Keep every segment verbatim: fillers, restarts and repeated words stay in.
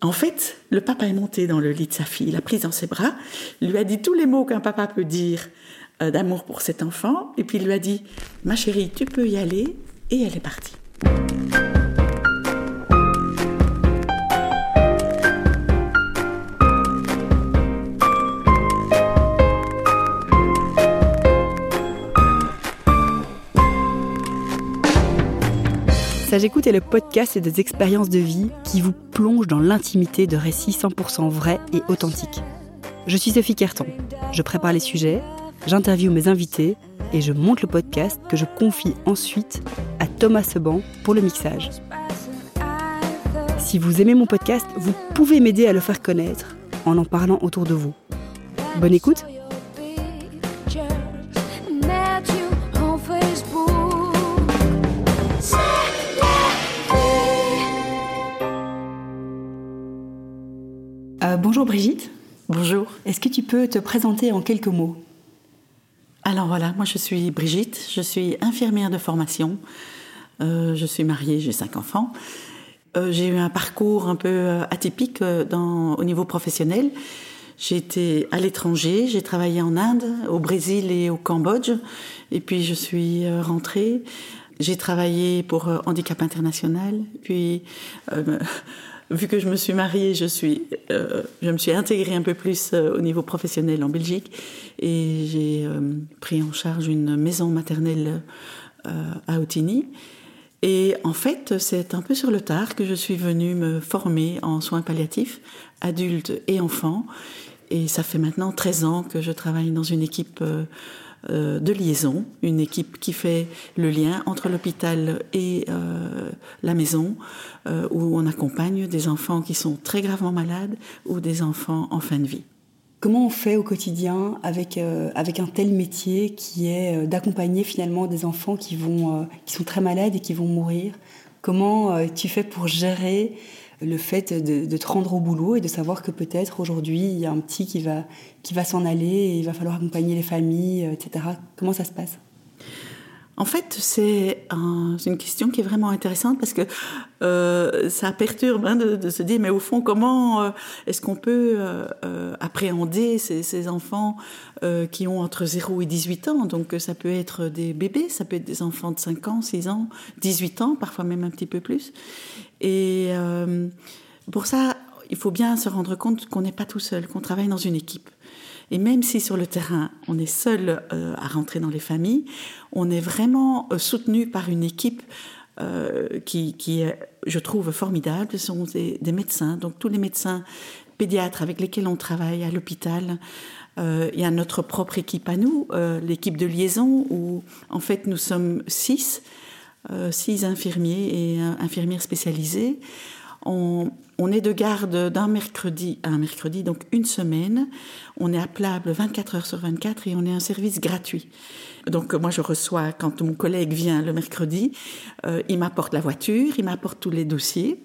En fait, le papa est monté dans le lit de sa fille, l'a prise dans ses bras, lui a dit tous les mots qu'un papa peut dire euh, d'amour pour cet enfant, et puis il lui a dit « Ma chérie, tu peux y aller », et elle est partie. Sage Écoute est le podcast des expériences de vie qui vous plonge dans l'intimité de récits cent pour cent vrais et authentiques. Je suis Sophie Carton, je prépare les sujets, j'interviewe mes invités et je monte le podcast que je confie ensuite à Thomas Seban pour le mixage. Si vous aimez mon podcast, vous pouvez m'aider à le faire connaître en en parlant autour de vous. Bonne écoute! Euh, bonjour Brigitte. Bonjour. Est-ce que tu peux te présenter en quelques mots ? Alors voilà, moi je suis Brigitte, je suis infirmière de formation, euh, je suis mariée, j'ai cinq enfants. Euh, j'ai eu un parcours un peu atypique dans, au niveau professionnel. J'ai été à l'étranger, j'ai travaillé en Inde, au Brésil et au Cambodge. Et puis je suis rentrée, j'ai travaillé pour Handicap International, puis... Euh, Vu que je me suis mariée, je, suis, euh, je me suis intégrée un peu plus euh, au niveau professionnel en Belgique et j'ai euh, pris en charge une maison maternelle euh, à Outigny. Et en fait, c'est un peu sur le tard que je suis venue me former en soins palliatifs, adultes et enfants. Et ça fait maintenant treize ans que je travaille dans une équipe euh, euh, de liaison, une équipe qui fait le lien entre l'hôpital et euh, la maison, euh, où on accompagne des enfants qui sont très gravement malades ou des enfants en fin de vie. Comment on fait au quotidien avec, euh, avec un tel métier qui est euh, d'accompagner finalement des enfants qui, vont, euh, qui sont très malades et qui vont mourir ? Comment euh, tu fais pour gérer le fait de, de te rendre au boulot et de savoir que peut-être aujourd'hui, il y a un petit qui va, qui va s'en aller et il va falloir accompagner les familles, et cetera. Comment ça se passe ? En fait, c'est, un, c'est une question qui est vraiment intéressante parce que euh, ça perturbe hein, de, de se dire, mais au fond, comment euh, est-ce qu'on peut euh, appréhender ces, ces enfants euh, qui ont entre zéro et dix-huit ans ? Donc ça peut être des bébés, ça peut être des enfants de cinq ans, six ans, dix-huit ans, parfois même un petit peu plus. Et euh, pour ça, il faut bien se rendre compte qu'on n'est pas tout seul, qu'on travaille dans une équipe. Et même si sur le terrain, on est seul euh, à rentrer dans les familles, on est vraiment euh, soutenu par une équipe euh, qui, qui est, je trouve, formidable. Ce sont des, des médecins, donc tous les médecins pédiatres avec lesquels on travaille à l'hôpital. Euh, il y a notre propre équipe à nous, euh, l'équipe de liaison, où en fait nous sommes six, Euh, six infirmiers et euh, infirmières spécialisées. On, on est de garde d'un mercredi à un mercredi, donc une semaine. On est appelable vingt-quatre heures sur vingt-quatre et on est un service gratuit. Donc euh, moi je reçois, quand mon collègue vient le mercredi, euh, il m'apporte la voiture, il m'apporte tous les dossiers.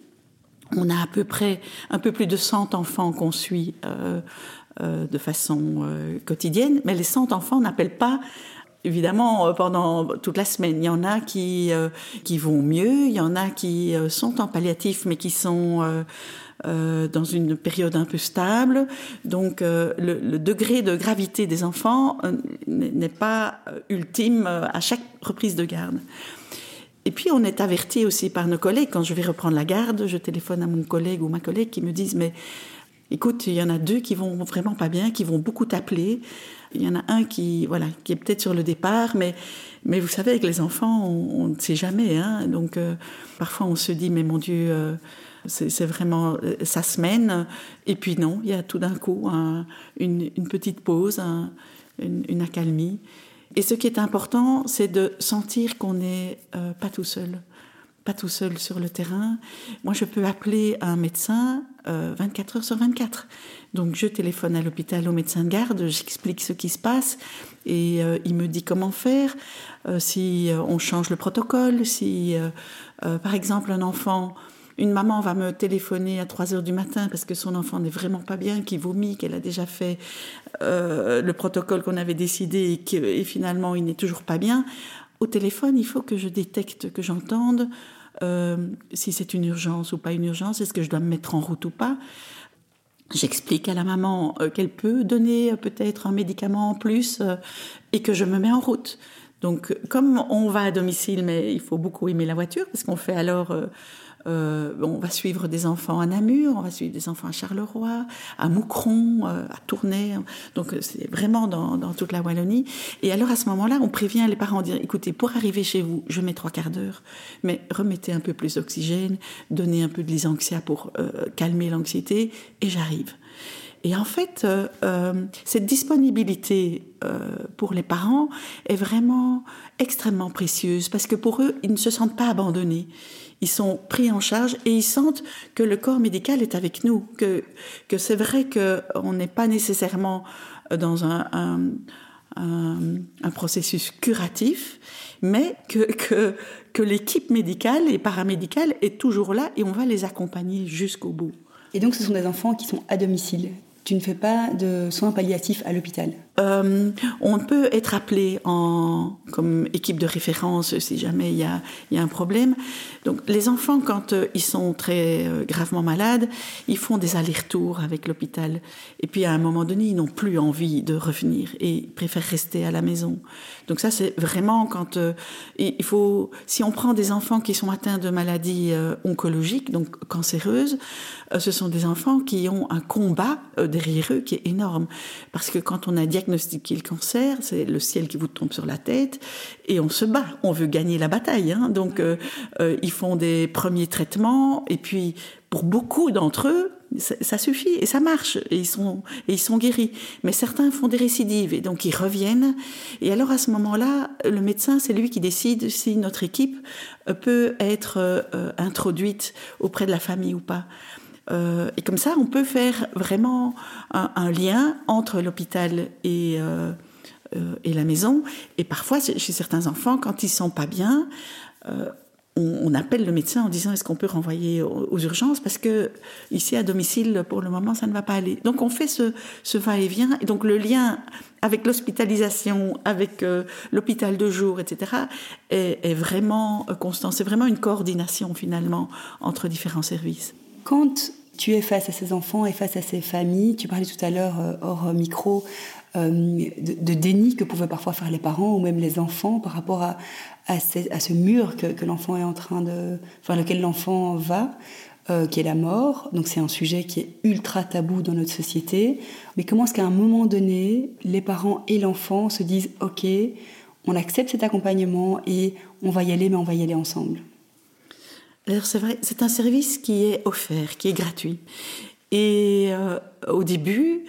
On a à peu près un peu plus de cent enfants qu'on suit euh, euh, de façon euh, quotidienne, mais les cent enfants n'appellent pas évidemment, pendant toute la semaine, il y en a qui, euh, qui vont mieux, il y en a qui euh, sont en palliatif, mais qui sont euh, euh, dans une période un peu stable. Donc, euh, le, le degré de gravité des enfants euh, n'est pas ultime à chaque reprise de garde. Et puis, on est averti aussi par nos collègues. Quand je vais reprendre la garde, je téléphone à mon collègue ou ma collègue qui me disent « mais écoute, il y en a deux qui vont vraiment pas bien, qui vont beaucoup t'appeler. Il y en a un qui, voilà, qui est peut-être sur le départ, mais, mais vous savez, avec les enfants, on, on ne sait jamais. Hein. Donc, euh, parfois, on se dit, mais mon Dieu, euh, c'est, c'est vraiment euh, sa semaine. Et puis non, il y a tout d'un coup un, une, une petite pause, un, une, une accalmie. Et ce qui est important, c'est de sentir qu'on n'est euh, pas tout seul. Pas tout seul sur le terrain. Moi, je peux appeler un médecin euh, vingt-quatre heures sur vingt-quatre. Donc, je téléphone à l'hôpital au médecin de garde, j'explique ce qui se passe et euh, il me dit comment faire, euh, si euh, on change le protocole, si, euh, euh, par exemple, un enfant... Une maman va me téléphoner à trois heures du matin parce que son enfant n'est vraiment pas bien, qu'il vomit, qu'elle a déjà fait euh, le protocole qu'on avait décidé et, que, et finalement, il n'est toujours pas bien. Au téléphone, il faut que je détecte, que j'entende euh, si c'est une urgence ou pas une urgence, est-ce que je dois me mettre en route ou pas. J'explique à la maman euh, qu'elle peut donner euh, peut-être un médicament en plus euh, et que je me mets en route. Donc, comme on va à domicile, mais il faut beaucoup aimer la voiture, parce qu'on fait alors... Euh, Euh, on va suivre des enfants à Namur, on va suivre des enfants à Charleroi, à Moucron, euh, à Tournai. Donc c'est vraiment dans, dans toute la Wallonie. Et alors à ce moment-là, on prévient les parents, on dit, écoutez, pour arriver chez vous, je mets trois quarts d'heure, mais remettez un peu plus d'oxygène, donnez un peu de l'Isanxia pour euh, calmer l'anxiété, et j'arrive. Et en fait, euh, euh, cette disponibilité euh, pour les parents est vraiment extrêmement précieuse, parce que pour eux, ils ne se sentent pas abandonnés. Ils sont pris en charge et ils sentent que le corps médical est avec nous, que, que c'est vrai qu'on n'est pas nécessairement dans un, un, un, un processus curatif, mais que, que, que l'équipe médicale et paramédicale est toujours là et on va les accompagner jusqu'au bout. Et donc ce sont des enfants qui sont à domicile ? Tu ne fais pas de soins palliatifs à l'hôpital. Euh, on peut être appelé en, comme équipe de référence si jamais il y a, y a un problème. Donc, les enfants, quand euh, ils sont très euh, gravement malades, ils font des allers-retours avec l'hôpital. Et puis, à un moment donné, ils n'ont plus envie de revenir et ils préfèrent rester à la maison. Donc ça, c'est vraiment quand... Euh, il faut, si on prend des enfants qui sont atteints de maladies euh, oncologiques, donc cancéreuses, euh, ce sont des enfants qui ont un combat... Euh, derrière eux qui est énorme, parce que quand on a diagnostiqué le cancer, c'est le ciel qui vous tombe sur la tête et on se bat, on veut gagner la bataille, hein. Donc euh, euh, ils font des premiers traitements et puis pour beaucoup d'entre eux ça, ça suffit et ça marche et ils sont et ils sont guéris, mais certains font des récidives et donc ils reviennent. Et alors à ce moment-là, le médecin, c'est lui qui décide si notre équipe peut être euh, introduite auprès de la famille ou pas. Euh, et comme ça, on peut faire vraiment un, un lien entre l'hôpital et, euh, euh, et la maison. Et parfois, chez certains enfants, quand ils ne sont pas bien, euh, on, on appelle le médecin en disant « Est-ce qu'on peut renvoyer aux, aux urgences ?» Parce que ici, à domicile, pour le moment, ça ne va pas aller. Donc, on fait ce, ce va-et-vient. Et donc, le lien avec l'hospitalisation, avec euh, l'hôpital de jour, et cetera, est, est vraiment constant. C'est vraiment une coordination, finalement, entre différents services. Quand tu es face à ces enfants et face à ces familles, tu parlais tout à l'heure euh, hors micro euh, de, de déni que pouvaient parfois faire les parents ou même les enfants par rapport à, à, ces, à ce mur que, que l'enfant est en train de, enfin lequel l'enfant va, euh, qui est la mort. Donc c'est un sujet qui est ultra tabou dans notre société. Mais comment est-ce qu'à un moment donné, les parents et l'enfant se disent « Ok, on accepte cet accompagnement et on va y aller, mais on va y aller ensemble ». Alors c'est vrai, c'est un service qui est offert, qui est gratuit. Et euh, au début,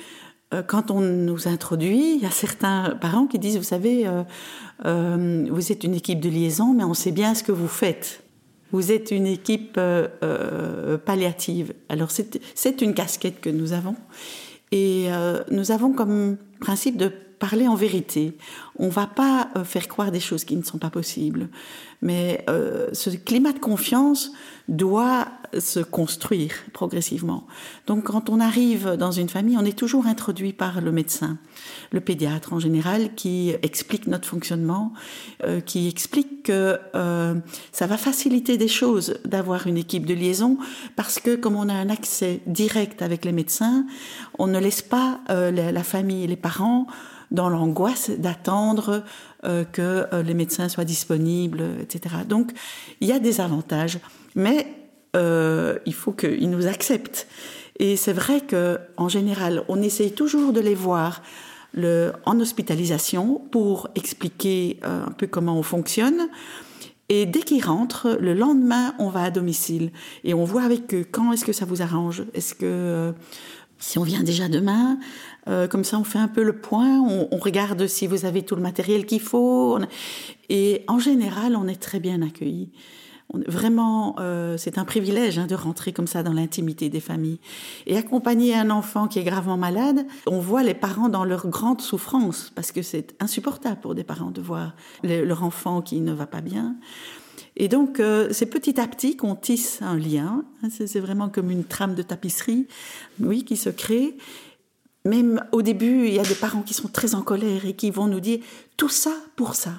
euh, quand on nous introduit, il y a certains parents qui disent, vous savez, euh, euh, vous êtes une équipe de liaison, mais on sait bien ce que vous faites. Vous êtes une équipe euh, euh, palliative. Alors c'est, c'est une casquette que nous avons. Et euh, nous avons comme principe de parler en vérité. On ne va pas faire croire des choses qui ne sont pas possibles. Mais euh, ce climat de confiance doit se construire progressivement. Donc quand on arrive dans une famille, on est toujours introduit par le médecin, le pédiatre en général, qui explique notre fonctionnement, euh, qui explique que euh, ça va faciliter des choses d'avoir une équipe de liaison, parce que comme on a un accès direct avec les médecins, on ne laisse pas euh, la, la famille et les parents dans l'angoisse d'attendre euh, que euh, les médecins soient disponibles, et cetera. Donc, il y a des avantages, mais euh, il faut qu'ils nous acceptent. Et c'est vrai qu'en général, on essaye toujours de les voir le, en hospitalisation pour expliquer euh, un peu comment on fonctionne. Et dès qu'ils rentrent, le lendemain, on va à domicile. Et on voit avec eux quand est-ce que ça vous arrange. Est-ce que... Euh, Si on vient déjà demain, euh, comme ça on fait un peu le point, on, on regarde si vous avez tout le matériel qu'il faut. On... Et en général, on est très bien accueillis. On, vraiment, euh, c'est un privilège hein, de rentrer comme ça dans l'intimité des familles. Et accompagner un enfant qui est gravement malade, on voit les parents dans leur grande souffrance, parce que c'est insupportable pour des parents de voir le, leur enfant qui ne va pas bien. Et donc, euh, c'est petit à petit qu'on tisse un lien. C'est, c'est vraiment comme une trame de tapisserie, oui, qui se crée. Même au début, il y a des parents qui sont très en colère et qui vont nous dire « tout ça pour ça,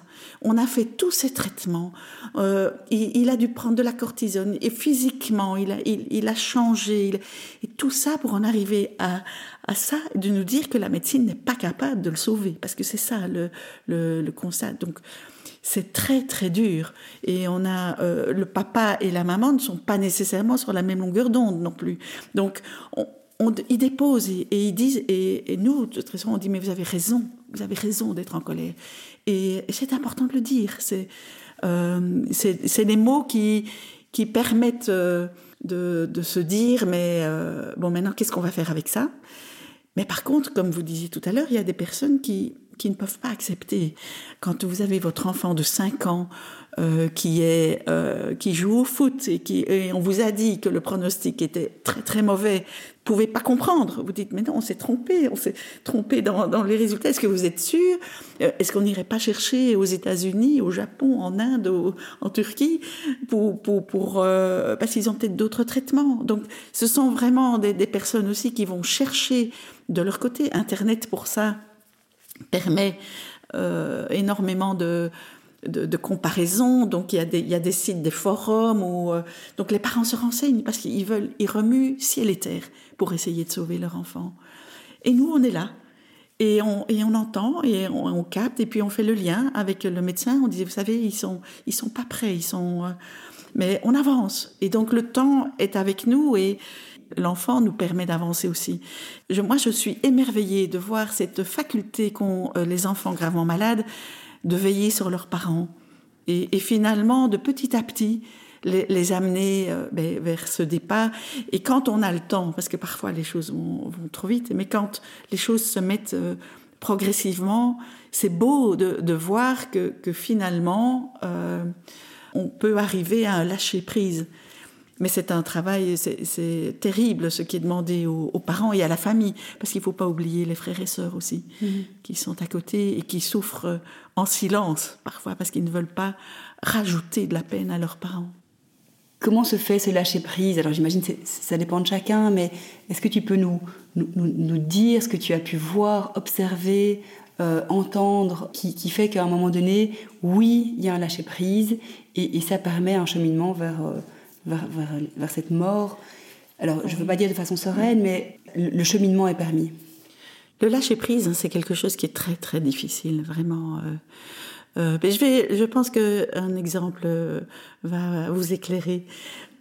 on a fait tous ces traitements, euh, il, il a dû prendre de la cortisone, et physiquement, il a, il, il a changé, il, et tout ça pour en arriver à, à ça, de nous dire que la médecine n'est pas capable de le sauver, parce que c'est ça le, le, le constat. » Donc, c'est très très dur, et on a euh, le papa et la maman ne sont pas nécessairement sur la même longueur d'onde non plus. Donc, on... On, ils déposent et, et ils disent, et, et nous, de toute façon, on dit, mais vous avez raison, vous avez raison d'être en colère. Et, et c'est important de le dire. C'est, euh, c'est, c'est des mots qui, qui permettent euh, de, de se dire, mais euh, bon, maintenant, qu'est-ce qu'on va faire avec ça ? Mais par contre, comme vous disiez tout à l'heure, il y a des personnes qui, qui ne peuvent pas accepter. Quand vous avez votre enfant de cinq ans euh, qui, est, euh, qui joue au foot et, qui, et on vous a dit que le pronostic était très très mauvais, vous ne pouvez pas comprendre. Vous dites, mais non, on s'est trompé, on s'est trompé dans, dans les résultats. Est-ce que vous êtes sûr ? Est-ce qu'on n'irait pas chercher aux États-Unis, au Japon, en Inde, au, en Turquie, pour, pour, pour, euh, parce qu'ils ont peut-être d'autres traitements. Donc, ce sont vraiment des, des personnes aussi qui vont chercher de leur côté. Internet, pour ça, permet euh, énormément de, de, de comparaisons. Donc, il y a des, il y a des sites, des forums où euh, donc les parents se renseignent parce qu'ils veulent, ils remuent ciel et terre pour essayer de sauver leur enfant. Et nous, on est là. Et on, et on entend, et on, on capte, et puis on fait le lien avec le médecin. On dit, vous savez, ils sont, ils sont pas prêts, ils sont... Euh, mais on avance. Et donc, le temps est avec nous et l'enfant nous permet d'avancer aussi. Je, moi, je suis émerveillée de voir cette faculté qu'ont euh, les enfants gravement malades de veiller sur leurs parents et, et finalement, de petit à petit, les, les amener euh, ben, vers ce départ. Et quand on a le temps, parce que parfois les choses vont, vont trop vite, mais quand les choses se mettent euh, progressivement, c'est beau de, de voir que, que finalement, euh, on peut arriver à un lâcher-prise. Mais c'est un travail, c'est, c'est terrible ce qui est demandé aux, aux parents et à la famille, parce qu'il ne faut pas oublier les frères et sœurs aussi, mmh. qui sont à côté et qui souffrent en silence parfois, parce qu'ils ne veulent pas rajouter de la peine à leurs parents. Comment se fait ce lâcher-prise ? Alors j'imagine que ça dépend de chacun, mais est-ce que tu peux nous, nous, nous dire ce que tu as pu voir, observer, euh, entendre, qui, qui fait qu'à un moment donné, oui, il y a un lâcher-prise, et, et ça permet un cheminement vers... Euh, Vers, vers, vers cette mort. Alors, je ne veux pas dire de façon sereine, mais le, le cheminement est permis. Le lâcher-prise, hein, c'est quelque chose qui est très, très difficile, vraiment. Euh, euh, mais je, vais, je pense qu'un exemple va vous éclairer.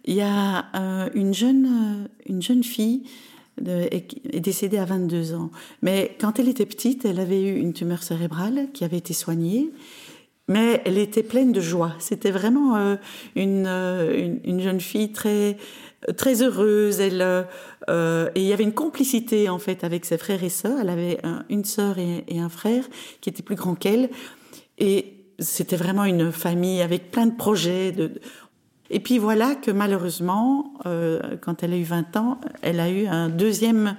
Il y a euh, une, jeune, une jeune fille de, est décédée à vingt-deux ans. Mais quand elle était petite, elle avait eu une tumeur cérébrale qui avait été soignée. Mais elle était pleine de joie. C'était vraiment euh, une, euh, une une jeune fille très très heureuse. Elle euh, et il y avait une complicité en fait avec ses frères et sœurs. Elle avait un, une sœur et, et un frère qui étaient plus grands qu'elle. Et c'était vraiment une famille avec plein de projets. De... Et puis voilà que malheureusement, euh, quand elle a eu vingt ans, elle a eu un deuxième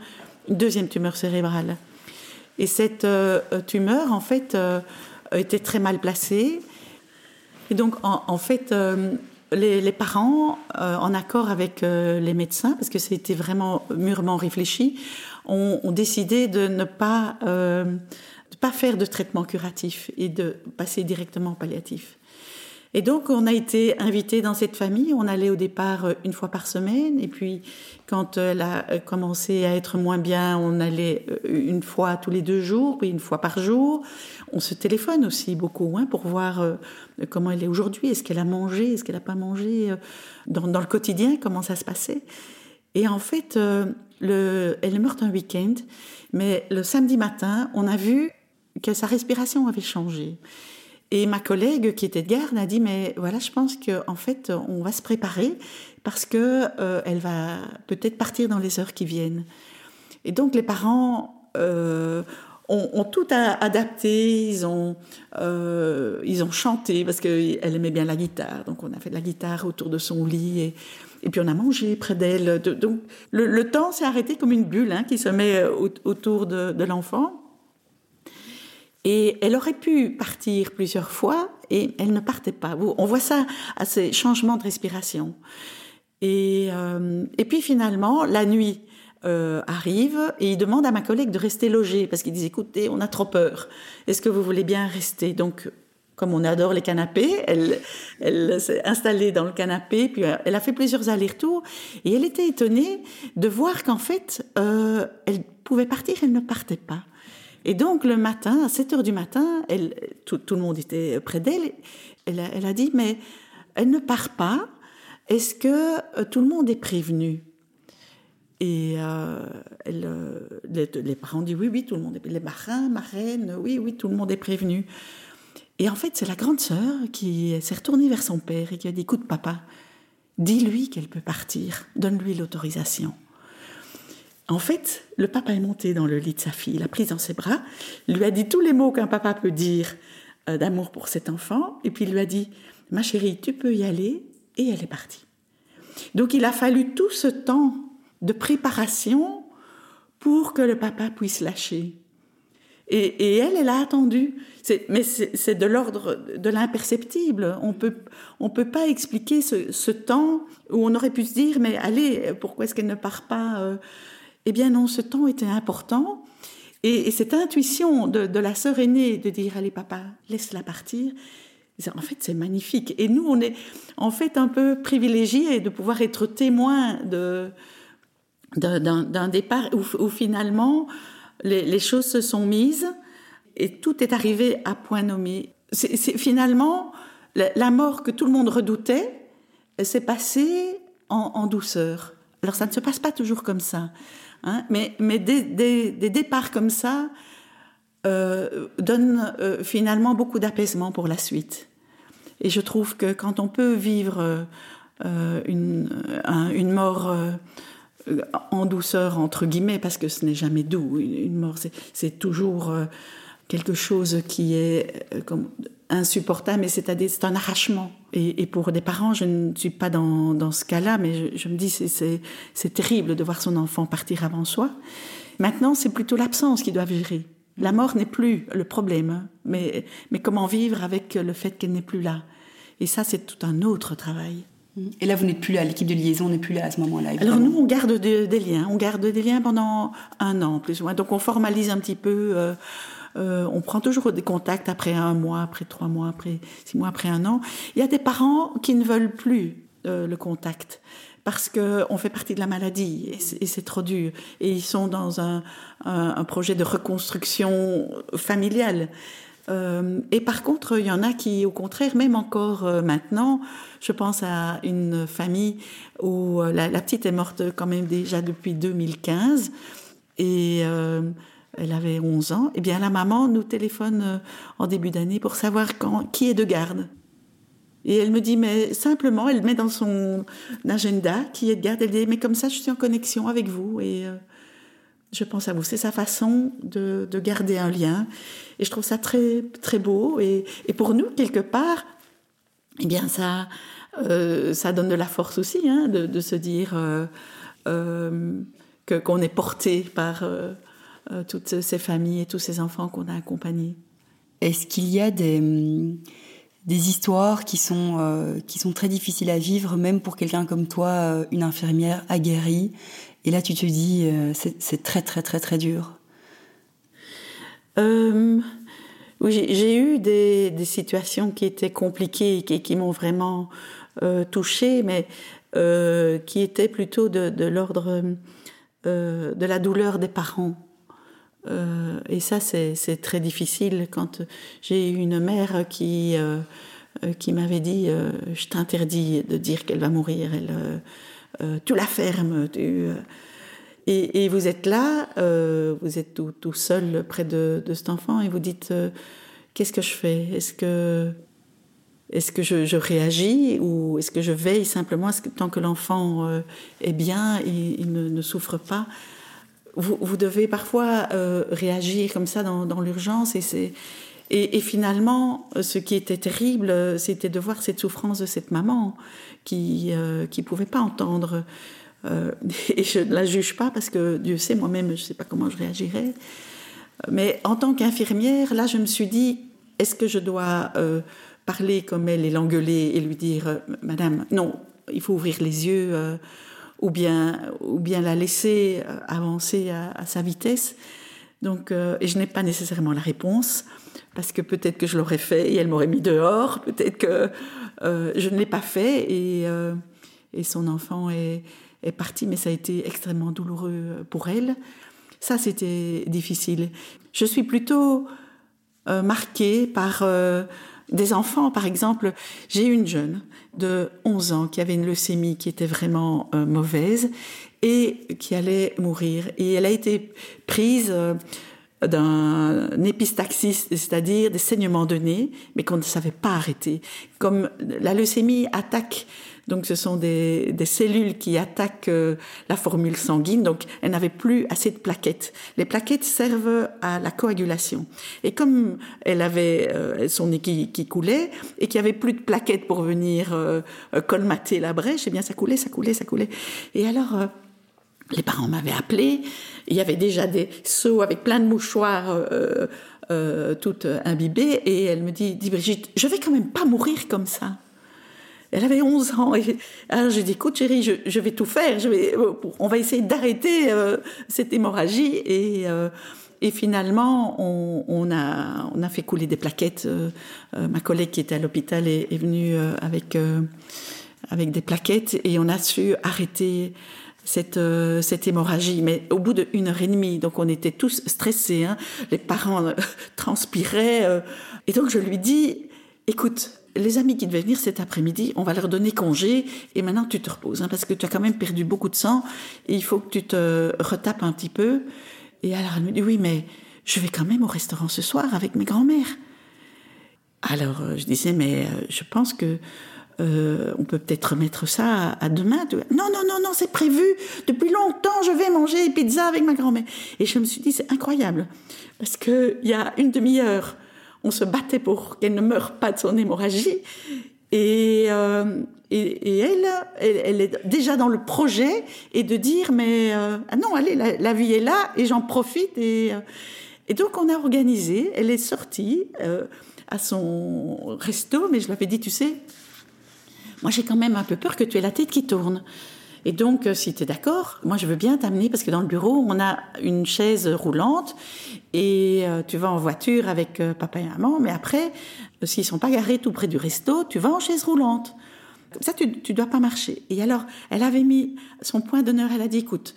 une deuxième tumeur cérébrale. Et cette euh, tumeur en fait. Euh, était très mal placée. Et donc, en, en fait, euh, les, les parents, euh, en accord avec euh, les médecins, parce que c'était vraiment mûrement réfléchi, ont, ont décidé de ne pas, euh, de pas faire de traitement curatif et de passer directement au palliatif. Et donc, on a été invités dans cette famille. On allait au départ une fois par semaine. Et puis, quand elle a commencé à être moins bien, on allait une fois tous les deux jours, puis une fois par jour. On se téléphone aussi beaucoup hein, pour voir euh, comment elle est aujourd'hui. Est-ce qu'elle a mangé ? Est-ce qu'elle n'a pas mangé ? Dans, dans le quotidien, comment ça se passait ? Et en fait, euh, le, elle est morte un week-end. Mais le samedi matin, on a vu que sa respiration avait changé. Et ma collègue qui était de garde a dit mais voilà je pense qu'en fait on va se préparer parce que euh, elle va peut-être partir dans les heures qui viennent. Et donc les parents euh, ont, ont tout adapté, ils ont euh, ils ont chanté parce que elle aimait bien la guitare, donc on a fait de la guitare autour de son lit et et puis on a mangé près d'elle. Donc le, le temps s'est arrêté comme une bulle hein, qui se met au, autour de, de l'enfant. Et elle aurait pu partir plusieurs fois et elle ne partait pas. On voit ça à ces changements de respiration. Et, euh, et puis finalement, la nuit, euh, arrive et il demande à ma collègue de rester logée parce qu'il dit « Écoutez, on a trop peur. Est-ce que vous voulez bien rester ?» Donc, comme on adore les canapés, elle, elle s'est installée dans le canapé, puis elle a fait plusieurs allers-retours, et elle était étonnée de voir qu'en fait, euh, elle pouvait partir, elle ne partait pas. Et donc, le matin, à sept heures du matin, elle, tout, tout le monde était près d'elle, elle a, elle a dit « Mais elle ne part pas, est-ce que tout le monde est prévenu ?» Et euh, elle, les, les parents disent « Oui, oui, tout le monde est, les marins, marraines, oui, oui, tout le monde est prévenu. » Et en fait, c'est la grande sœur qui s'est retournée vers son père et qui a dit « Écoute, papa, dis-lui qu'elle peut partir, donne-lui l'autorisation. » En fait, le papa est monté dans le lit de sa fille, l'a prise dans ses bras, lui a dit tous les mots qu'un papa peut dire euh, d'amour pour cet enfant, et puis il lui a dit « Ma chérie, tu peux y aller », et elle est partie. Donc il a fallu tout ce temps de préparation pour que le papa puisse lâcher. Et, et elle, elle a attendu. C'est, mais c'est, c'est de l'ordre de l'imperceptible. On peut, on peut pas expliquer ce, ce temps où on aurait pu se dire, mais allez, pourquoi est-ce qu'elle ne part pas ? Eh bien non, ce temps était important. Et, et cette intuition de, de la sœur aînée de dire, allez papa, laisse-la partir, en fait, c'est magnifique. Et nous, on est en fait un peu privilégiés de pouvoir être témoins de, de, d'un, d'un départ où, où finalement... Les, les choses se sont mises et tout est arrivé à point nommé. C'est, c'est finalement, la, la mort que tout le monde redoutait s'est passée en, en douceur. Alors, ça ne se passe pas toujours comme ça. Hein, mais mais des, des, des départs comme ça euh, donnent euh, finalement beaucoup d'apaisement pour la suite. Et je trouve que quand on peut vivre euh, une, un, une mort... Euh, en douceur, entre guillemets, parce que ce n'est jamais doux, une mort, c'est, c'est toujours quelque chose qui est comme insupportable, mais c'est-à-dire c'est un arrachement. Et, et pour des parents, je ne suis pas dans, dans ce cas-là, mais je, je me dis c'est, c'est, c'est terrible de voir son enfant partir avant soi. Maintenant, c'est plutôt l'absence qu'ils doivent gérer. La mort n'est plus le problème, mais, mais comment vivre avec le fait qu'elle n'est plus là ? Et ça, c'est tout un autre travail. Et là, vous n'êtes plus là, l'équipe de liaison n'est plus là à ce moment-là. Évidemment. Alors nous, on garde de, des liens, on garde des liens pendant un an plus ou moins. Donc on formalise un petit peu, euh, euh, on prend toujours des contacts après un mois, après trois mois, après six mois, après un an. Il y a des parents qui ne veulent plus euh, le contact parce qu'on fait partie de la maladie et c'est, et c'est trop dur. Et ils sont dans un, un, un projet de reconstruction familiale. Euh, et par contre, il y en a qui, au contraire, même encore euh, maintenant, je pense à une famille où euh, la, la petite est morte quand même déjà depuis deux mille quinze et euh, elle avait onze ans. Eh bien, la maman nous téléphone euh, en début d'année pour savoir quand, qui est de garde. Et elle me dit, mais simplement, elle met dans son agenda qui est de garde. Elle dit, mais comme ça, je suis en connexion avec vous et... Euh, je pense à vous. C'est sa façon de, de garder un lien. Et je trouve ça très, très beau. Et, et pour nous, quelque part, eh bien, ça, euh, ça donne de la force aussi, hein, de, de se dire euh, euh, que, qu'on est porté par euh, euh, toutes ces familles et tous ces enfants qu'on a accompagnés. Est-ce qu'il y a des, des histoires qui sont, euh, qui sont très difficiles à vivre, même pour quelqu'un comme toi, une infirmière aguerrie ? Et là, tu te dis, euh, c'est, c'est très, très, très, très dur. Euh, oui, j'ai, j'ai eu des, des situations qui étaient compliquées, qui, qui m'ont vraiment euh, touchée, mais euh, qui étaient plutôt de, de l'ordre euh, de la douleur des parents. Euh, et ça, c'est, c'est très difficile. Quand j'ai eu une mère qui, euh, qui m'avait dit euh, « Je t'interdis de dire qu'elle va mourir », elle... Euh, Euh, tu la fermes, tu, euh, et, et vous êtes là, euh, vous êtes tout, tout seul près de, de cet enfant et vous dites euh, qu'est-ce que je fais ? Est-ce que, est-ce que je, je réagis ou est-ce que je veille simplement à ce que, tant que l'enfant euh, est bien et il ne, ne souffre pas ? Vous, vous devez parfois euh, réagir comme ça dans, dans l'urgence et c'est Et, et finalement, ce qui était terrible, c'était de voir cette souffrance de cette maman qui euh, qui pouvait pas entendre. Euh, et je ne la juge pas parce que Dieu sait, moi-même, je ne sais pas comment je réagirais. Mais en tant qu'infirmière, là, je me suis dit, est-ce que je dois euh, parler comme elle et l'engueuler et lui dire, Madame, non, il faut ouvrir les yeux euh, ou bien, ou bien la laisser avancer à, à sa vitesse. Donc, euh, et je n'ai pas nécessairement la réponse, parce que peut-être que je l'aurais fait et elle m'aurait mis dehors, peut-être que euh, je ne l'ai pas fait et, euh, et son enfant est, est parti, mais ça a été extrêmement douloureux pour elle. Ça, c'était difficile. Je suis plutôt euh, marquée par euh, des enfants, par exemple. J'ai une jeune de onze ans qui avait une leucémie qui était vraiment euh, mauvaise et qui allait mourir. Et elle a été prise euh, d'un épistaxis, c'est-à-dire des saignements de nez, mais qu'on ne savait pas arrêter. Comme la leucémie attaque, donc ce sont des, des cellules qui attaquent euh, la formule sanguine, donc elle n'avait plus assez de plaquettes. Les plaquettes servent à la coagulation. Et comme elle avait euh, son nez qui, qui coulait, et qu'il n'y avait plus de plaquettes pour venir euh, colmater la brèche, eh bien ça coulait, ça coulait, ça coulait. Et alors... Euh, Les parents m'avaient appelé, il y avait déjà des seaux avec plein de mouchoirs euh, euh, tout imbibés, et elle me dit, dit « Brigitte, je vais quand même pas mourir comme ça ». Elle avait onze ans, et alors je dis « Écoute chérie, je, je vais tout faire, je vais, on va essayer d'arrêter euh, cette hémorragie ». Et, euh, et finalement, on, on, a, on a fait couler des plaquettes. Euh, euh, ma collègue qui était à l'hôpital est, est venue euh, avec, euh, avec des plaquettes, et on a su arrêter... Cette, euh, cette hémorragie, mais au bout d'une heure et demie, donc on était tous stressés, hein, les parents euh, transpiraient, euh, et donc je lui dis, écoute, les amis qui devaient venir cet après-midi, on va leur donner congé, et maintenant tu te reposes, hein, parce que tu as quand même perdu beaucoup de sang, et il faut que tu te retapes un petit peu. Et alors elle me dit, oui, mais je vais quand même au restaurant ce soir avec mes grands-mères. Alors euh, je disais, mais euh, je pense que Euh, on peut peut-être remettre ça à, à demain. Non, non, non, non, c'est prévu. Depuis longtemps, je vais manger pizza avec ma grand-mère. Et je me suis dit, c'est incroyable. Parce qu'il y a une demi-heure, on se battait pour qu'elle ne meure pas de son hémorragie. Et, euh, et, et elle, elle, elle est déjà dans le projet et de dire, mais euh, ah non, allez, la, la vie est là et j'en profite. Et, euh, et donc, on a organisé. Elle est sortie euh, à son resto, mais je lui avais dit, tu sais... Moi, j'ai quand même un peu peur que tu aies la tête qui tourne. Et donc, si tu es d'accord, moi, je veux bien t'amener, parce que dans le bureau, on a une chaise roulante et euh, tu vas en voiture avec euh, papa et maman. Mais après, euh, s'ils ne sont pas garés tout près du resto, tu vas en chaise roulante. Comme ça, tu ne dois pas marcher. Et alors, elle avait mis son point d'honneur. Elle a dit, écoute,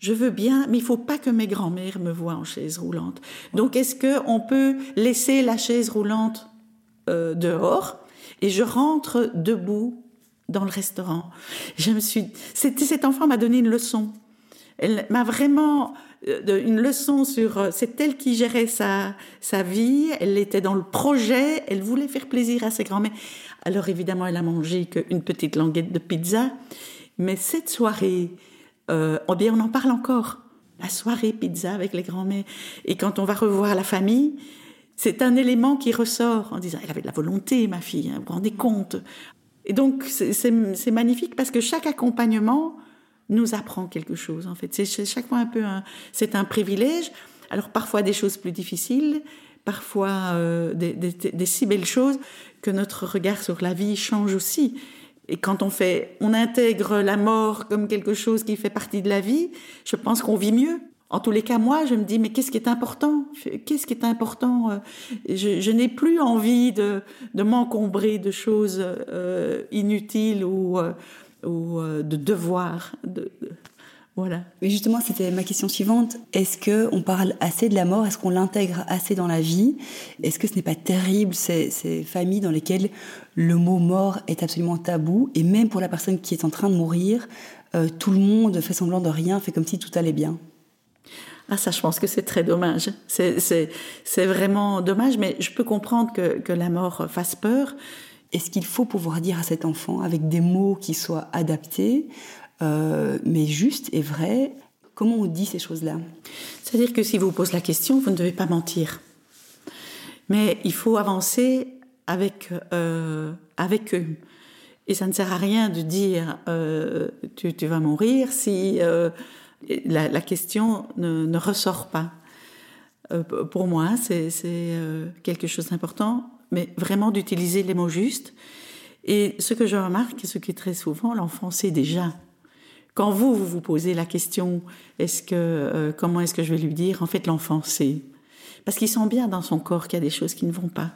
je veux bien, mais il ne faut pas que mes grands-mères me voient en chaise roulante. Donc, est-ce qu'on peut laisser la chaise roulante euh, dehors ? Et je rentre debout dans le restaurant. Je me suis... C'était, cet enfant m'a donné une leçon. Elle m'a vraiment... Euh, une leçon sur... Euh, c'est elle qui gérait sa, sa vie. Elle était dans le projet. Elle voulait faire plaisir à ses grands-mères. Alors, évidemment, elle a mangé qu'une petite languette de pizza. Mais cette soirée... Euh, eh bien, on en parle encore. La soirée pizza avec les grands-mères. Et quand on va revoir la famille... C'est un élément qui ressort en disant « Elle avait de la volonté, ma fille, hein, vous vous rendez compte ?» Et donc, c'est, c'est, c'est magnifique parce que chaque accompagnement nous apprend quelque chose, en fait. C'est, c'est chaque fois un peu un... C'est un privilège. Alors, parfois, des choses plus difficiles, parfois, euh, des, des, des si belles choses que notre regard sur la vie change aussi. Et quand on fait... On intègre la mort comme quelque chose qui fait partie de la vie, je pense qu'on vit mieux. En tous les cas, moi, je me dis, mais qu'est-ce qui est important ? Qu'est-ce qui est important ? Je, je n'ai plus envie de, de m'encombrer de choses euh, inutiles ou, euh, ou euh, de devoirs. De, de, voilà. Mais justement, c'était ma question suivante. Est-ce qu'on parle assez de la mort ? Est-ce qu'on l'intègre assez dans la vie ? Est-ce que ce n'est pas terrible, ces, ces familles dans lesquelles le mot mort est absolument tabou ? Et même pour la personne qui est en train de mourir, euh, tout le monde fait semblant de rien, fait comme si tout allait bien ? Ah ça, je pense que c'est très dommage. C'est, c'est, c'est vraiment dommage, mais je peux comprendre que, que la mort fasse peur. Est-ce qu'il faut pouvoir dire à cet enfant, avec des mots qui soient adaptés, euh, mais justes et vrais, comment on dit ces choses-là ? C'est-à-dire que si vous posez la question, vous ne devez pas mentir. Mais il faut avancer avec, euh, avec eux. Et ça ne sert à rien de dire euh, « tu, tu vas mourir » si... Euh, La, la question ne, ne ressort pas. Euh, pour moi, c'est, c'est euh, quelque chose d'important, mais vraiment d'utiliser les mots justes. Et ce que je remarque, et ce qui est très souvent, l'enfant sait déjà. Quand vous, vous vous posez la question, est-ce que, euh, comment est-ce que je vais lui dire ? En fait, l'enfant sait. Parce qu'il sent bien dans son corps qu'il y a des choses qui ne vont pas.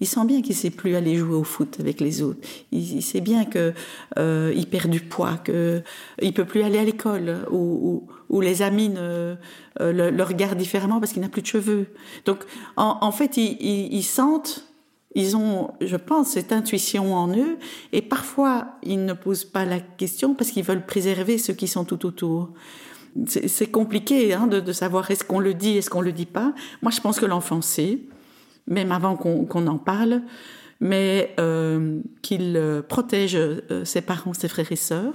Il sent bien qu'il ne sait plus aller jouer au foot avec les autres. Il, il sait bien qu'il euh, perd du poids, qu'il ne peut plus aller à l'école, ou, ou, ou les amis ne, euh, le, le regardent différemment parce qu'il n'a plus de cheveux. Donc, en, en fait, ils, ils, ils sentent, ils ont, je pense, cette intuition en eux. Et parfois, ils ne posent pas la question parce qu'ils veulent préserver ceux qui sont tout autour. C'est, c'est compliqué hein, de, de savoir est-ce qu'on le dit, est-ce qu'on le dit pas. Moi, je pense que l'enfant sait. Même avant qu'on, qu'on en parle, mais euh, qu'il euh, protège euh, ses parents, ses frères et sœurs.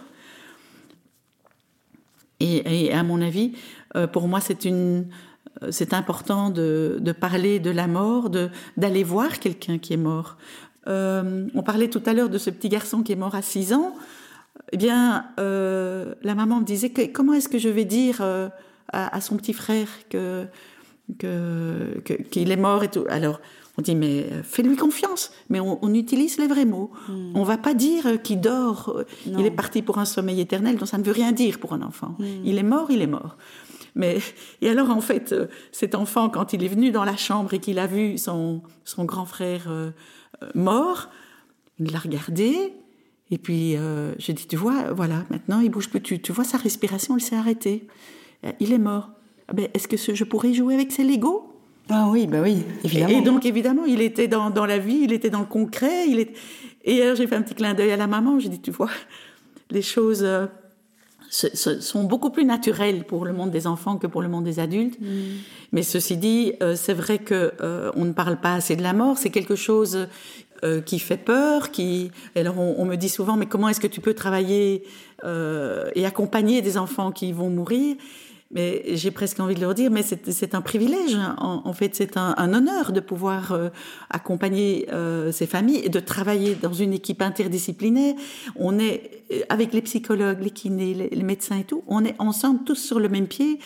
Et, et à mon avis, euh, pour moi, c'est, une, euh, c'est important de, de parler de la mort, de, d'aller voir quelqu'un qui est mort. Euh, on parlait tout à l'heure de ce petit garçon qui est mort à six ans. Eh bien, euh, la maman me disait, que, comment est-ce que je vais dire euh, à, à son petit frère que... Que, que, qu'il est mort et tout. Alors, on dit, mais euh, fais-lui confiance. Mais on, on utilise les vrais mots. Mm. On ne va pas dire euh, qu'il dort. Euh, il est parti pour un sommeil éternel, donc ça ne veut rien dire pour un enfant. Mm. Il est mort, il est mort. Mais, et alors, en fait, euh, cet enfant, quand il est venu dans la chambre et qu'il a vu son, son grand frère euh, euh, mort, il l'a regardé. Et puis, euh, j'ai dit, tu vois, voilà, maintenant, il ne bouge plus. Tu, tu vois, sa respiration, elle s'est arrêtée. Euh, il est mort. Ben, est-ce que ce, je pourrais jouer avec ses Legos ? Ah oui, ben oui, évidemment. Et donc, évidemment, il était dans, dans la vie, il était dans le concret. Il est... Et alors, j'ai fait un petit clin d'œil à la maman. J'ai dit, tu vois, les choses euh, se, se, sont beaucoup plus naturelles pour le monde des enfants que pour le monde des adultes. Mmh. Mais ceci dit, euh, c'est vrai qu'on euh, ne parle pas assez de la mort. C'est quelque chose euh, qui fait peur. Qui... Alors, on, on me dit souvent, mais comment est-ce que tu peux travailler euh, et accompagner des enfants qui vont mourir ? Mais j'ai presque envie de leur dire, mais c'est, c'est un privilège. En, en fait, c'est un, un honneur de pouvoir euh, accompagner euh, ces familles et de travailler dans une équipe interdisciplinaire. On est avec les psychologues, les kinés, les, les médecins et tout. On est ensemble tous sur le même pied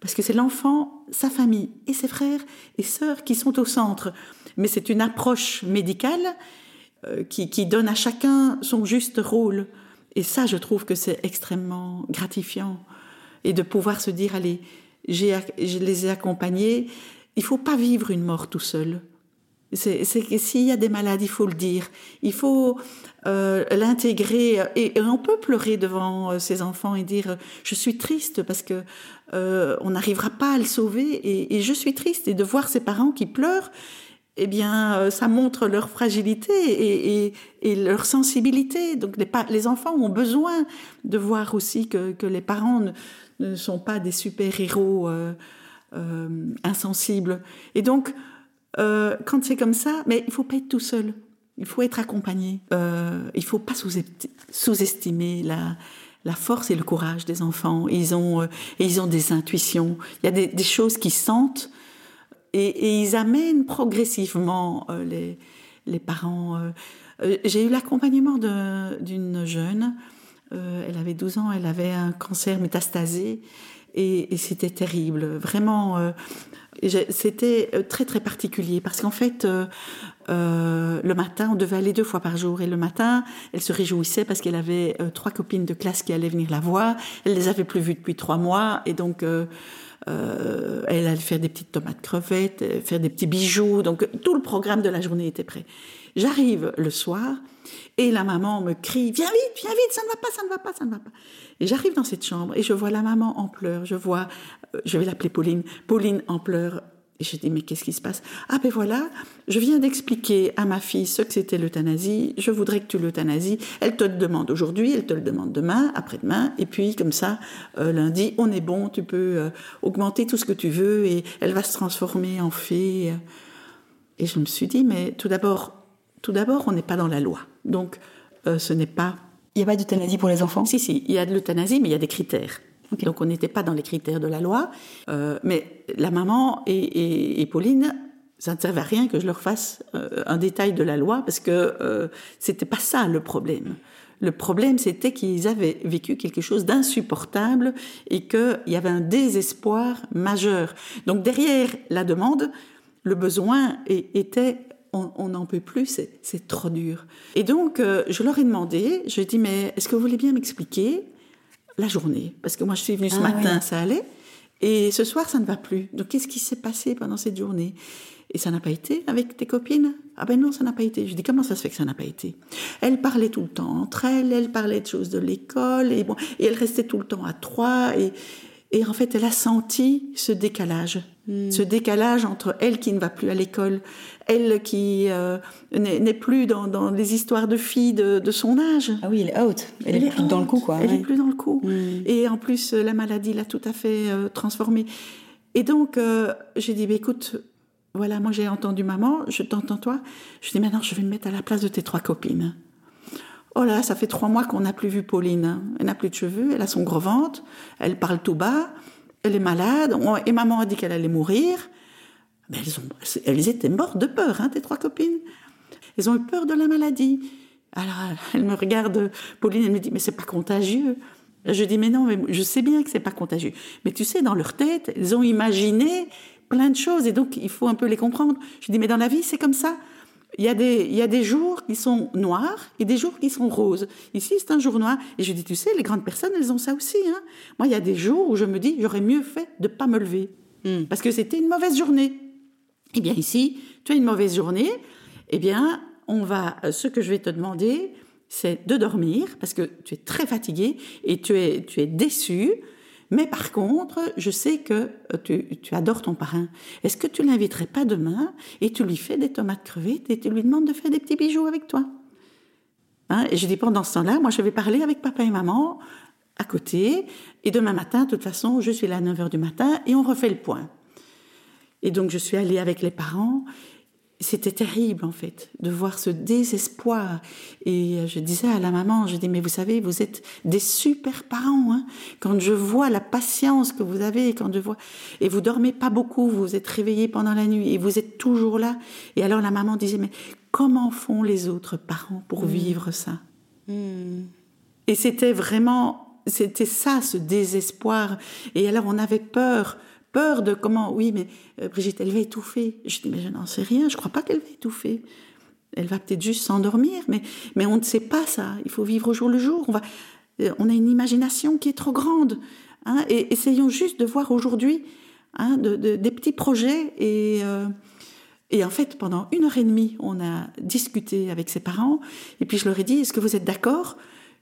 parce que c'est l'enfant, sa famille et ses frères et sœurs qui sont au centre. Mais c'est une approche médicale euh, qui, qui donne à chacun son juste rôle. Et ça, je trouve que c'est extrêmement gratifiant. Et de pouvoir se dire, allez, j'ai, je les ai accompagnés. Il ne faut pas vivre une mort tout seul. C'est, c'est, s'il y a des malades, il faut le dire. Il faut euh, l'intégrer. Et, et on peut pleurer devant ses enfants et dire, je suis triste parce qu'on euh, n'arrivera pas à le sauver. Et, et je suis triste. Et de voir ses parents qui pleurent, eh bien, ça montre leur fragilité et, et, et leur sensibilité. Donc, les, pa- les enfants ont besoin de voir aussi que, que les parents ne, ne sont pas des super-héros euh, euh, insensibles. Et donc, euh, quand c'est comme ça, mais il ne faut pas être tout seul. Il faut être accompagné. Euh, il ne faut pas sous-estimer la... la force et le courage des enfants. Ils ont, euh, et ils ont des intuitions. Il y a des, des choses qu'ils sentent. Et, et ils amènent progressivement euh, les, les parents. Euh, euh, j'ai eu l'accompagnement de, d'une jeune. Euh, elle avait douze ans, elle avait un cancer métastasé. Et, et c'était terrible. Vraiment, euh, c'était très, très particulier. Parce qu'en fait, euh, euh, le matin, on devait aller deux fois par jour. Et le matin, elle se réjouissait parce qu'elle avait euh, trois copines de classe qui allaient venir la voir. Elle ne les avait plus vues depuis trois mois. Et donc... Euh, Euh, elle allait faire des petites tomates crevettes, faire des petits bijoux. Donc, tout le programme de la journée était prêt. J'arrive le soir et la maman me crie « Viens vite, viens vite, ça ne va pas, ça ne va pas, ça ne va pas. » Et j'arrive dans cette chambre et je vois la maman en pleurs. Je vois, euh, je vais l'appeler Pauline, Pauline en pleurs. Et je dis « Mais qu'est-ce qui se passe ?»« Ah ben voilà, je viens d'expliquer à ma fille ce que c'était l'euthanasie. Je voudrais que tu l'euthanasies. Elle te le demande aujourd'hui, elle te le demande demain, après-demain. Et puis comme ça, euh, lundi, on est bon, tu peux euh, augmenter tout ce que tu veux et elle va se transformer en fée. » Et je me suis dit « Mais tout d'abord, tout d'abord on n'est pas dans la loi. Donc euh, ce n'est pas... » Il n'y a pas d'euthanasie pour les enfants ? Si, si, il y a de l'euthanasie, mais il y a des critères. Okay. Donc, on n'était pas dans les critères de la loi. Euh, mais la maman et, et, et Pauline, ça ne servait à rien que je leur fasse euh, un détail de la loi, parce que euh, ce n'était pas ça le problème. Le problème, c'était qu'ils avaient vécu quelque chose d'insupportable et qu'il y avait un désespoir majeur. Donc, derrière la demande, le besoin était... on n'en peut plus, c'est, c'est trop dur. Et donc, euh, je leur ai demandé, je dis, mais est-ce que vous voulez bien m'expliquer la journée. Parce que moi, je suis venue ce ah, matin, ouais. ça allait. Et ce soir, ça ne va plus. Donc, qu'est-ce qui s'est passé pendant cette journée ? Et ça n'a pas été avec tes copines ? Ah ben non, ça n'a pas été. Je dis, comment ça se fait que ça n'a pas été ? Elles parlaient tout le temps entre elles, elles parlaient de choses de l'école, et bon, et elles restaient tout le temps à trois, et, et en fait, elle a senti ce décalage. Mmh. Ce décalage entre elle qui ne va plus à l'école, elle qui euh, n'est, n'est plus dans, dans les histoires de filles de, de son âge. Ah oui, elle est out. Elle, elle est plus out. dans le coup, quoi. Elle ouais. est plus dans le coup. Mmh. Et en plus, la maladie l'a tout à fait euh, transformée. Et donc, euh, j'ai dit, bah, écoute... Voilà, moi j'ai entendu maman, je t'entends toi. Je dis maintenant je vais me mettre à la place de tes trois copines. Oh là, ça fait trois mois qu'on n'a plus vu Pauline. Elle n'a plus de cheveux, elle a son gros ventre, elle parle tout bas, elle est malade. Et maman a dit qu'elle allait mourir. Mais elles, ont, elles étaient mortes de peur, hein, tes trois copines. Elles ont eu peur de la maladie. Alors elle me regarde, Pauline, elle me dit mais c'est pas contagieux. Je dis mais non, mais je sais bien que c'est pas contagieux. Mais tu sais, dans leur tête, elles ont imaginé plein de choses, et donc il faut un peu les comprendre. Je dis, mais dans la vie, c'est comme ça. Il y a des, il y a des jours qui sont noirs et des jours qui sont roses. Ici, c'est un jour noir. Et je dis, tu sais, les grandes personnes, elles ont ça aussi. Hein. Moi, il y a des jours où je me dis, j'aurais mieux fait de ne pas me lever, mm. parce que c'était une mauvaise journée. Eh bien, ici, tu as une mauvaise journée, eh bien, on va, ce que je vais te demander, c'est de dormir, parce que tu es très fatiguée et tu es, tu es déçue. Mais par contre, je sais que tu, tu adores ton parrain. Est-ce que tu l'inviterais pas demain et tu lui fais des tomates crevettes et tu lui demandes de faire des petits bijoux avec toi, hein? Et je dis pendant ce temps-là, moi je vais parler avec papa et maman à côté. Et demain matin, de toute façon, je suis là à neuf heures du matin et on refait le point. Et donc je suis allée avec les parents. C'était terrible, en fait, de voir ce désespoir. Et je disais à la maman, je dis, mais vous savez, vous êtes des super parents, hein. Quand je vois la patience que vous avez, quand je vois... Et vous dormez pas beaucoup, vous vous êtes réveillés pendant la nuit, et vous êtes toujours là. Et alors la maman disait, mais comment font les autres parents pour mmh. vivre ça mmh. Et c'était vraiment... C'était ça, ce désespoir. Et alors on avait peur... Peur de comment... Oui, mais euh, Brigitte, elle va étouffer. Je dis, mais je n'en sais rien, je ne crois pas qu'elle va étouffer. Elle va peut-être juste s'endormir, mais, mais on ne sait pas ça. Il faut vivre au jour le jour. On, va, euh, on a une imagination qui est trop grande. Hein, et essayons juste de voir aujourd'hui hein, de, de, des petits projets. Et, euh, et en fait, pendant une heure et demie, on a discuté avec ses parents. Et puis je leur ai dit, est-ce que vous êtes d'accord ?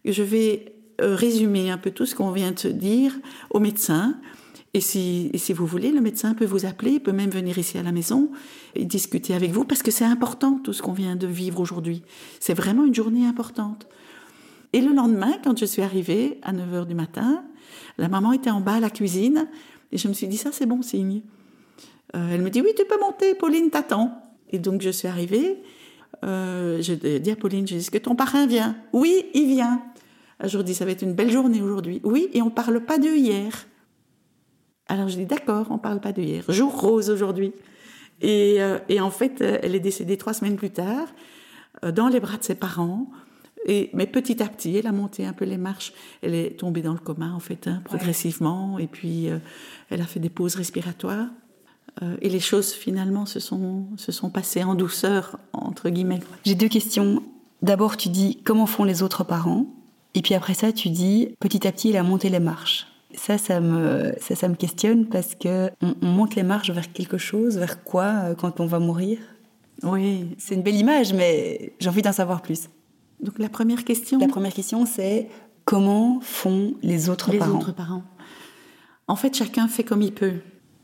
Je vais euh, résumer un peu tout ce qu'on vient de se dire au médecin. Et si, et si vous voulez, le médecin peut vous appeler, il peut même venir ici à la maison et discuter avec vous, parce que c'est important tout ce qu'on vient de vivre aujourd'hui. C'est vraiment une journée importante. Et le lendemain, quand je suis arrivée à neuf heures du matin, la maman était en bas à la cuisine et je me suis dit, ça c'est bon signe. Euh, elle me dit, oui, tu peux monter, Pauline t'attend. Et donc je suis arrivée, euh, je dis à Pauline, je dis, est-ce que ton parrain vient ? Oui, il vient. Je lui dis, ça va être une belle journée aujourd'hui. Oui, et on ne parle pas de hier. Alors je dis d'accord, on ne parle pas de hier, jour rose aujourd'hui. Et, euh, et en fait, elle est décédée trois semaines plus tard, euh, dans les bras de ses parents. Et, mais petit à petit, elle a monté un peu les marches. Elle est tombée dans le coma, en fait, hein, progressivement. Ouais. Et puis, euh, elle a fait des pauses respiratoires. Euh, et les choses, finalement, se sont, se sont passées en douceur, entre guillemets. J'ai deux questions. D'abord, tu dis comment font les autres parents. Et puis après ça, tu dis petit à petit, elle a monté les marches. Ça, ça me, ça, ça me questionne parce qu'on on monte les marches vers quelque chose, vers quoi, quand on va mourir ? Oui. C'est une belle image, mais j'ai envie d'en savoir plus. Donc la première question ? La première question, c'est comment font les autres les parents ? Les autres parents. En fait, chacun fait comme il peut.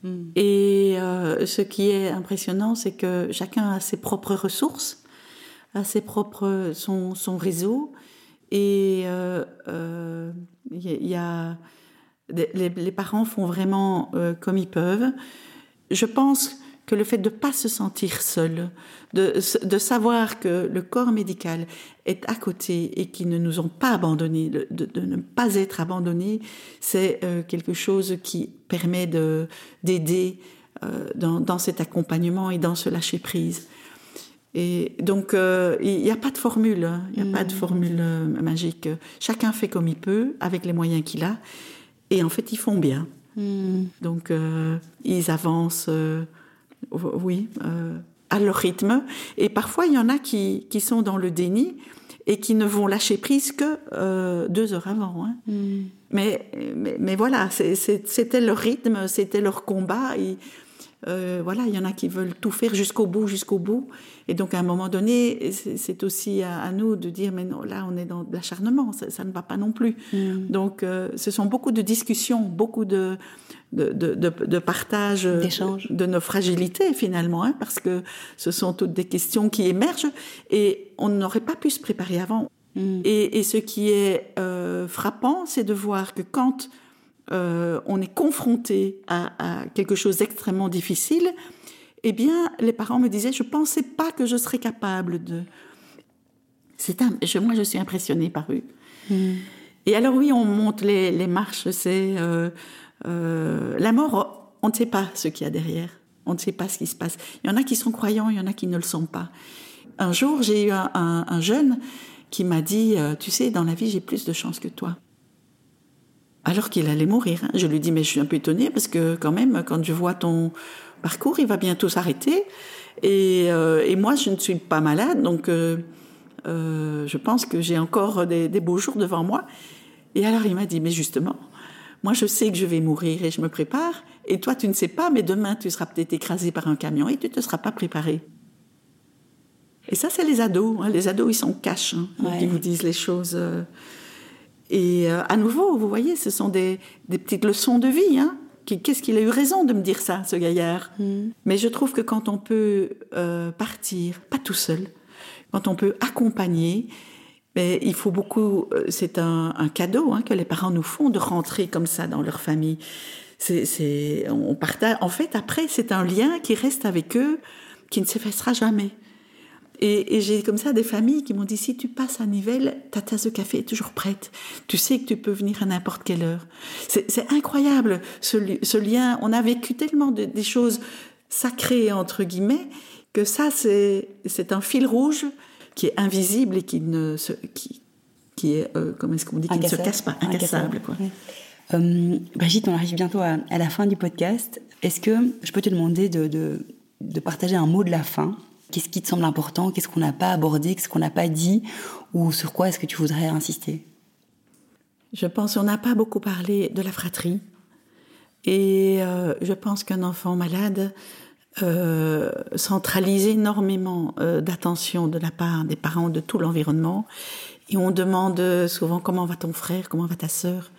Hum. Et euh, ce qui est impressionnant, c'est que chacun a ses propres ressources, a ses propres, son, son réseau. Et il euh, euh, y, y a... Les, les parents font vraiment euh, comme ils peuvent. Je pense que le fait de ne pas se sentir seul, de, de savoir que le corps médical est à côté et qu'ils ne nous ont pas abandonnés, de, de ne pas être abandonnés, c'est euh, quelque chose qui permet de, d'aider euh, dans, dans cet accompagnement et dans ce lâcher-prise. Et donc, il euh, n'y a pas de formule, il n'y a mmh. pas de formule magique. Chacun fait comme il peut, avec les moyens qu'il a. Et en fait, ils font bien. Mm. Donc, euh, ils avancent, euh, oui, euh, à leur rythme. Et parfois, il y en a qui, qui sont dans le déni et qui ne vont lâcher prise que euh, deux heures avant. Hein. Mm. Mais, mais, mais voilà, c'est, c'est, c'était leur rythme, c'était leur combat. Et, euh, voilà, il y en a qui veulent tout faire jusqu'au bout, jusqu'au bout. Et donc, à un moment donné, c'est, c'est aussi à, à nous de dire, mais non, là, on est dans de l'acharnement, ça, ça ne va pas non plus. Mm. Donc, euh, ce sont beaucoup de discussions, beaucoup de, de, de, de, de partage de, de nos fragilités, finalement, hein, parce que ce sont toutes des questions qui émergent et on n'aurait pas pu se préparer avant. Mm. Et, et ce qui est euh, frappant, c'est de voir que quand euh, on est confronté à, à quelque chose d'extrêmement difficile, eh bien, les parents me disaient, je ne pensais pas que je serais capable de... C'est un... je, moi, je suis impressionnée par eux. Mm. Et alors, oui, on monte les, les marches, c'est... Euh, euh, la mort, on ne sait pas ce qu'il y a derrière. On ne sait pas ce qui se passe. Il y en a qui sont croyants, il y en a qui ne le sont pas. Un jour, j'ai eu un, un, un jeune qui m'a dit, euh, tu sais, dans la vie, j'ai plus de chance que toi. Alors qu'il allait mourir. Hein. Je lui dis, mais je suis un peu étonnée, parce que quand même, quand je vois ton... parcours, il va bientôt s'arrêter et, euh, et moi je ne suis pas malade donc euh, euh, je pense que j'ai encore des, des beaux jours devant moi. Et alors il m'a dit, mais justement, moi je sais que je vais mourir et je me prépare, et toi tu ne sais pas, mais demain tu seras peut-être écrasé par un camion et tu ne te seras pas préparé. Et ça, c'est les ados, hein. Les ados, ils sont cash, hein, ouais. Ils vous disent les choses euh... et euh, à nouveau, vous voyez, ce sont des, des petites leçons de vie, hein. Qu'est-ce qu'il a eu raison de me dire ça, ce gaillard. Mm. Mais je trouve que quand on peut euh, partir, pas tout seul, quand on peut accompagner, mais il faut beaucoup... Euh, c'est un, un cadeau, hein, que les parents nous font, de rentrer comme ça dans leur famille. C'est, c'est, on partage, en fait, après, c'est un lien qui reste avec eux, qui ne s'effacera jamais. Et, et j'ai comme ça des familles qui m'ont dit, si tu passes à Nivelles, ta tasse de café est toujours prête. Tu sais que tu peux venir à n'importe quelle heure. C'est, c'est incroyable, ce, ce lien. On a vécu tellement de, des choses sacrées, entre guillemets, que ça, c'est, c'est un fil rouge qui est invisible et qui ne se, qui, qui est, euh, comment est-ce qu'on dit, qui ne se casse pas, incassable. Quoi. Oui. Euh, Brigitte, on arrive bientôt à, à la fin du podcast. Est-ce que je peux te demander de, de, de partager un mot de la fin? Qu'est-ce qui te semble important? Qu'est-ce qu'on n'a pas abordé? Qu'est-ce qu'on n'a pas dit? Ou sur quoi est-ce que tu voudrais insister? Je pense qu'on n'a pas beaucoup parlé de la fratrie. Et euh, je pense qu'un enfant malade euh, centralise énormément euh, d'attention de la part des parents, de tout l'environnement. Et on demande souvent, comment va ton frère? Comment va ta sœur?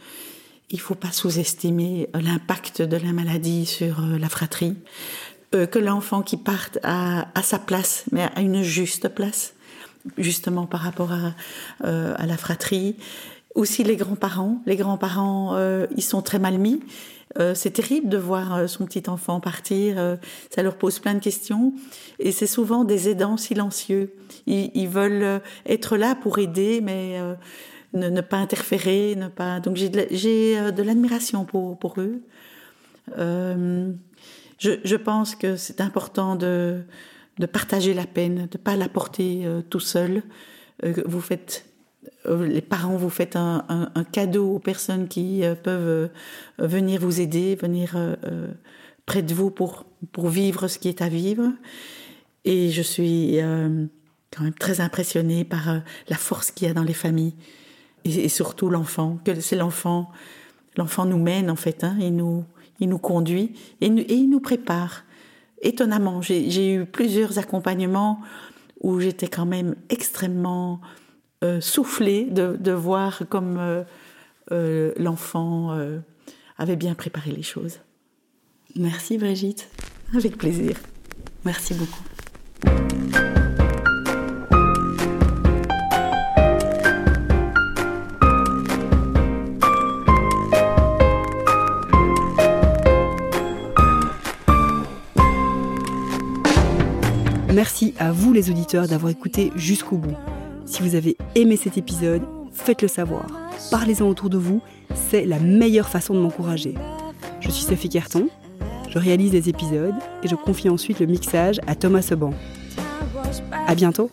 Il ne faut pas sous-estimer l'impact de la maladie sur euh, la fratrie. Euh, que l'enfant qui parte à, à sa place, mais à une juste place, justement par rapport à, euh, à la fratrie. Aussi les grands-parents. Les grands-parents, euh, ils sont très mal mis. Euh, c'est terrible de voir son petit enfant partir. Euh, ça leur pose plein de questions. Et c'est souvent des aidants silencieux. Ils, ils veulent être là pour aider, mais euh, ne, ne pas interférer. Ne pas... Donc j'ai de, la, j'ai de l'admiration pour, pour eux. Euh... Je, je pense que c'est important de, de partager la peine, de ne pas la porter euh, tout seul. Euh, vous faites, euh, les parents, vous faites un, un, un cadeau aux personnes qui euh, peuvent euh, venir vous aider, venir euh, euh, près de vous pour, pour vivre ce qui est à vivre. Et je suis euh, quand même très impressionnée par euh, la force qu'il y a dans les familles. Et, et surtout l'enfant, que c'est l'enfant, l'enfant nous mène en fait, hein, et nous... Il nous conduit et, nous, et il nous prépare. Étonnamment, j'ai, j'ai eu plusieurs accompagnements où j'étais quand même extrêmement euh, soufflée de, de voir comme euh, euh, l'enfant euh, avait bien préparé les choses. Merci Brigitte. Avec plaisir. Merci beaucoup. Merci à vous les auditeurs d'avoir écouté jusqu'au bout. Si vous avez aimé cet épisode, faites-le savoir. Parlez-en autour de vous, c'est la meilleure façon de m'encourager. Je suis Sophie Carton, je réalise des épisodes et je confie ensuite le mixage à Thomas Seban. À bientôt!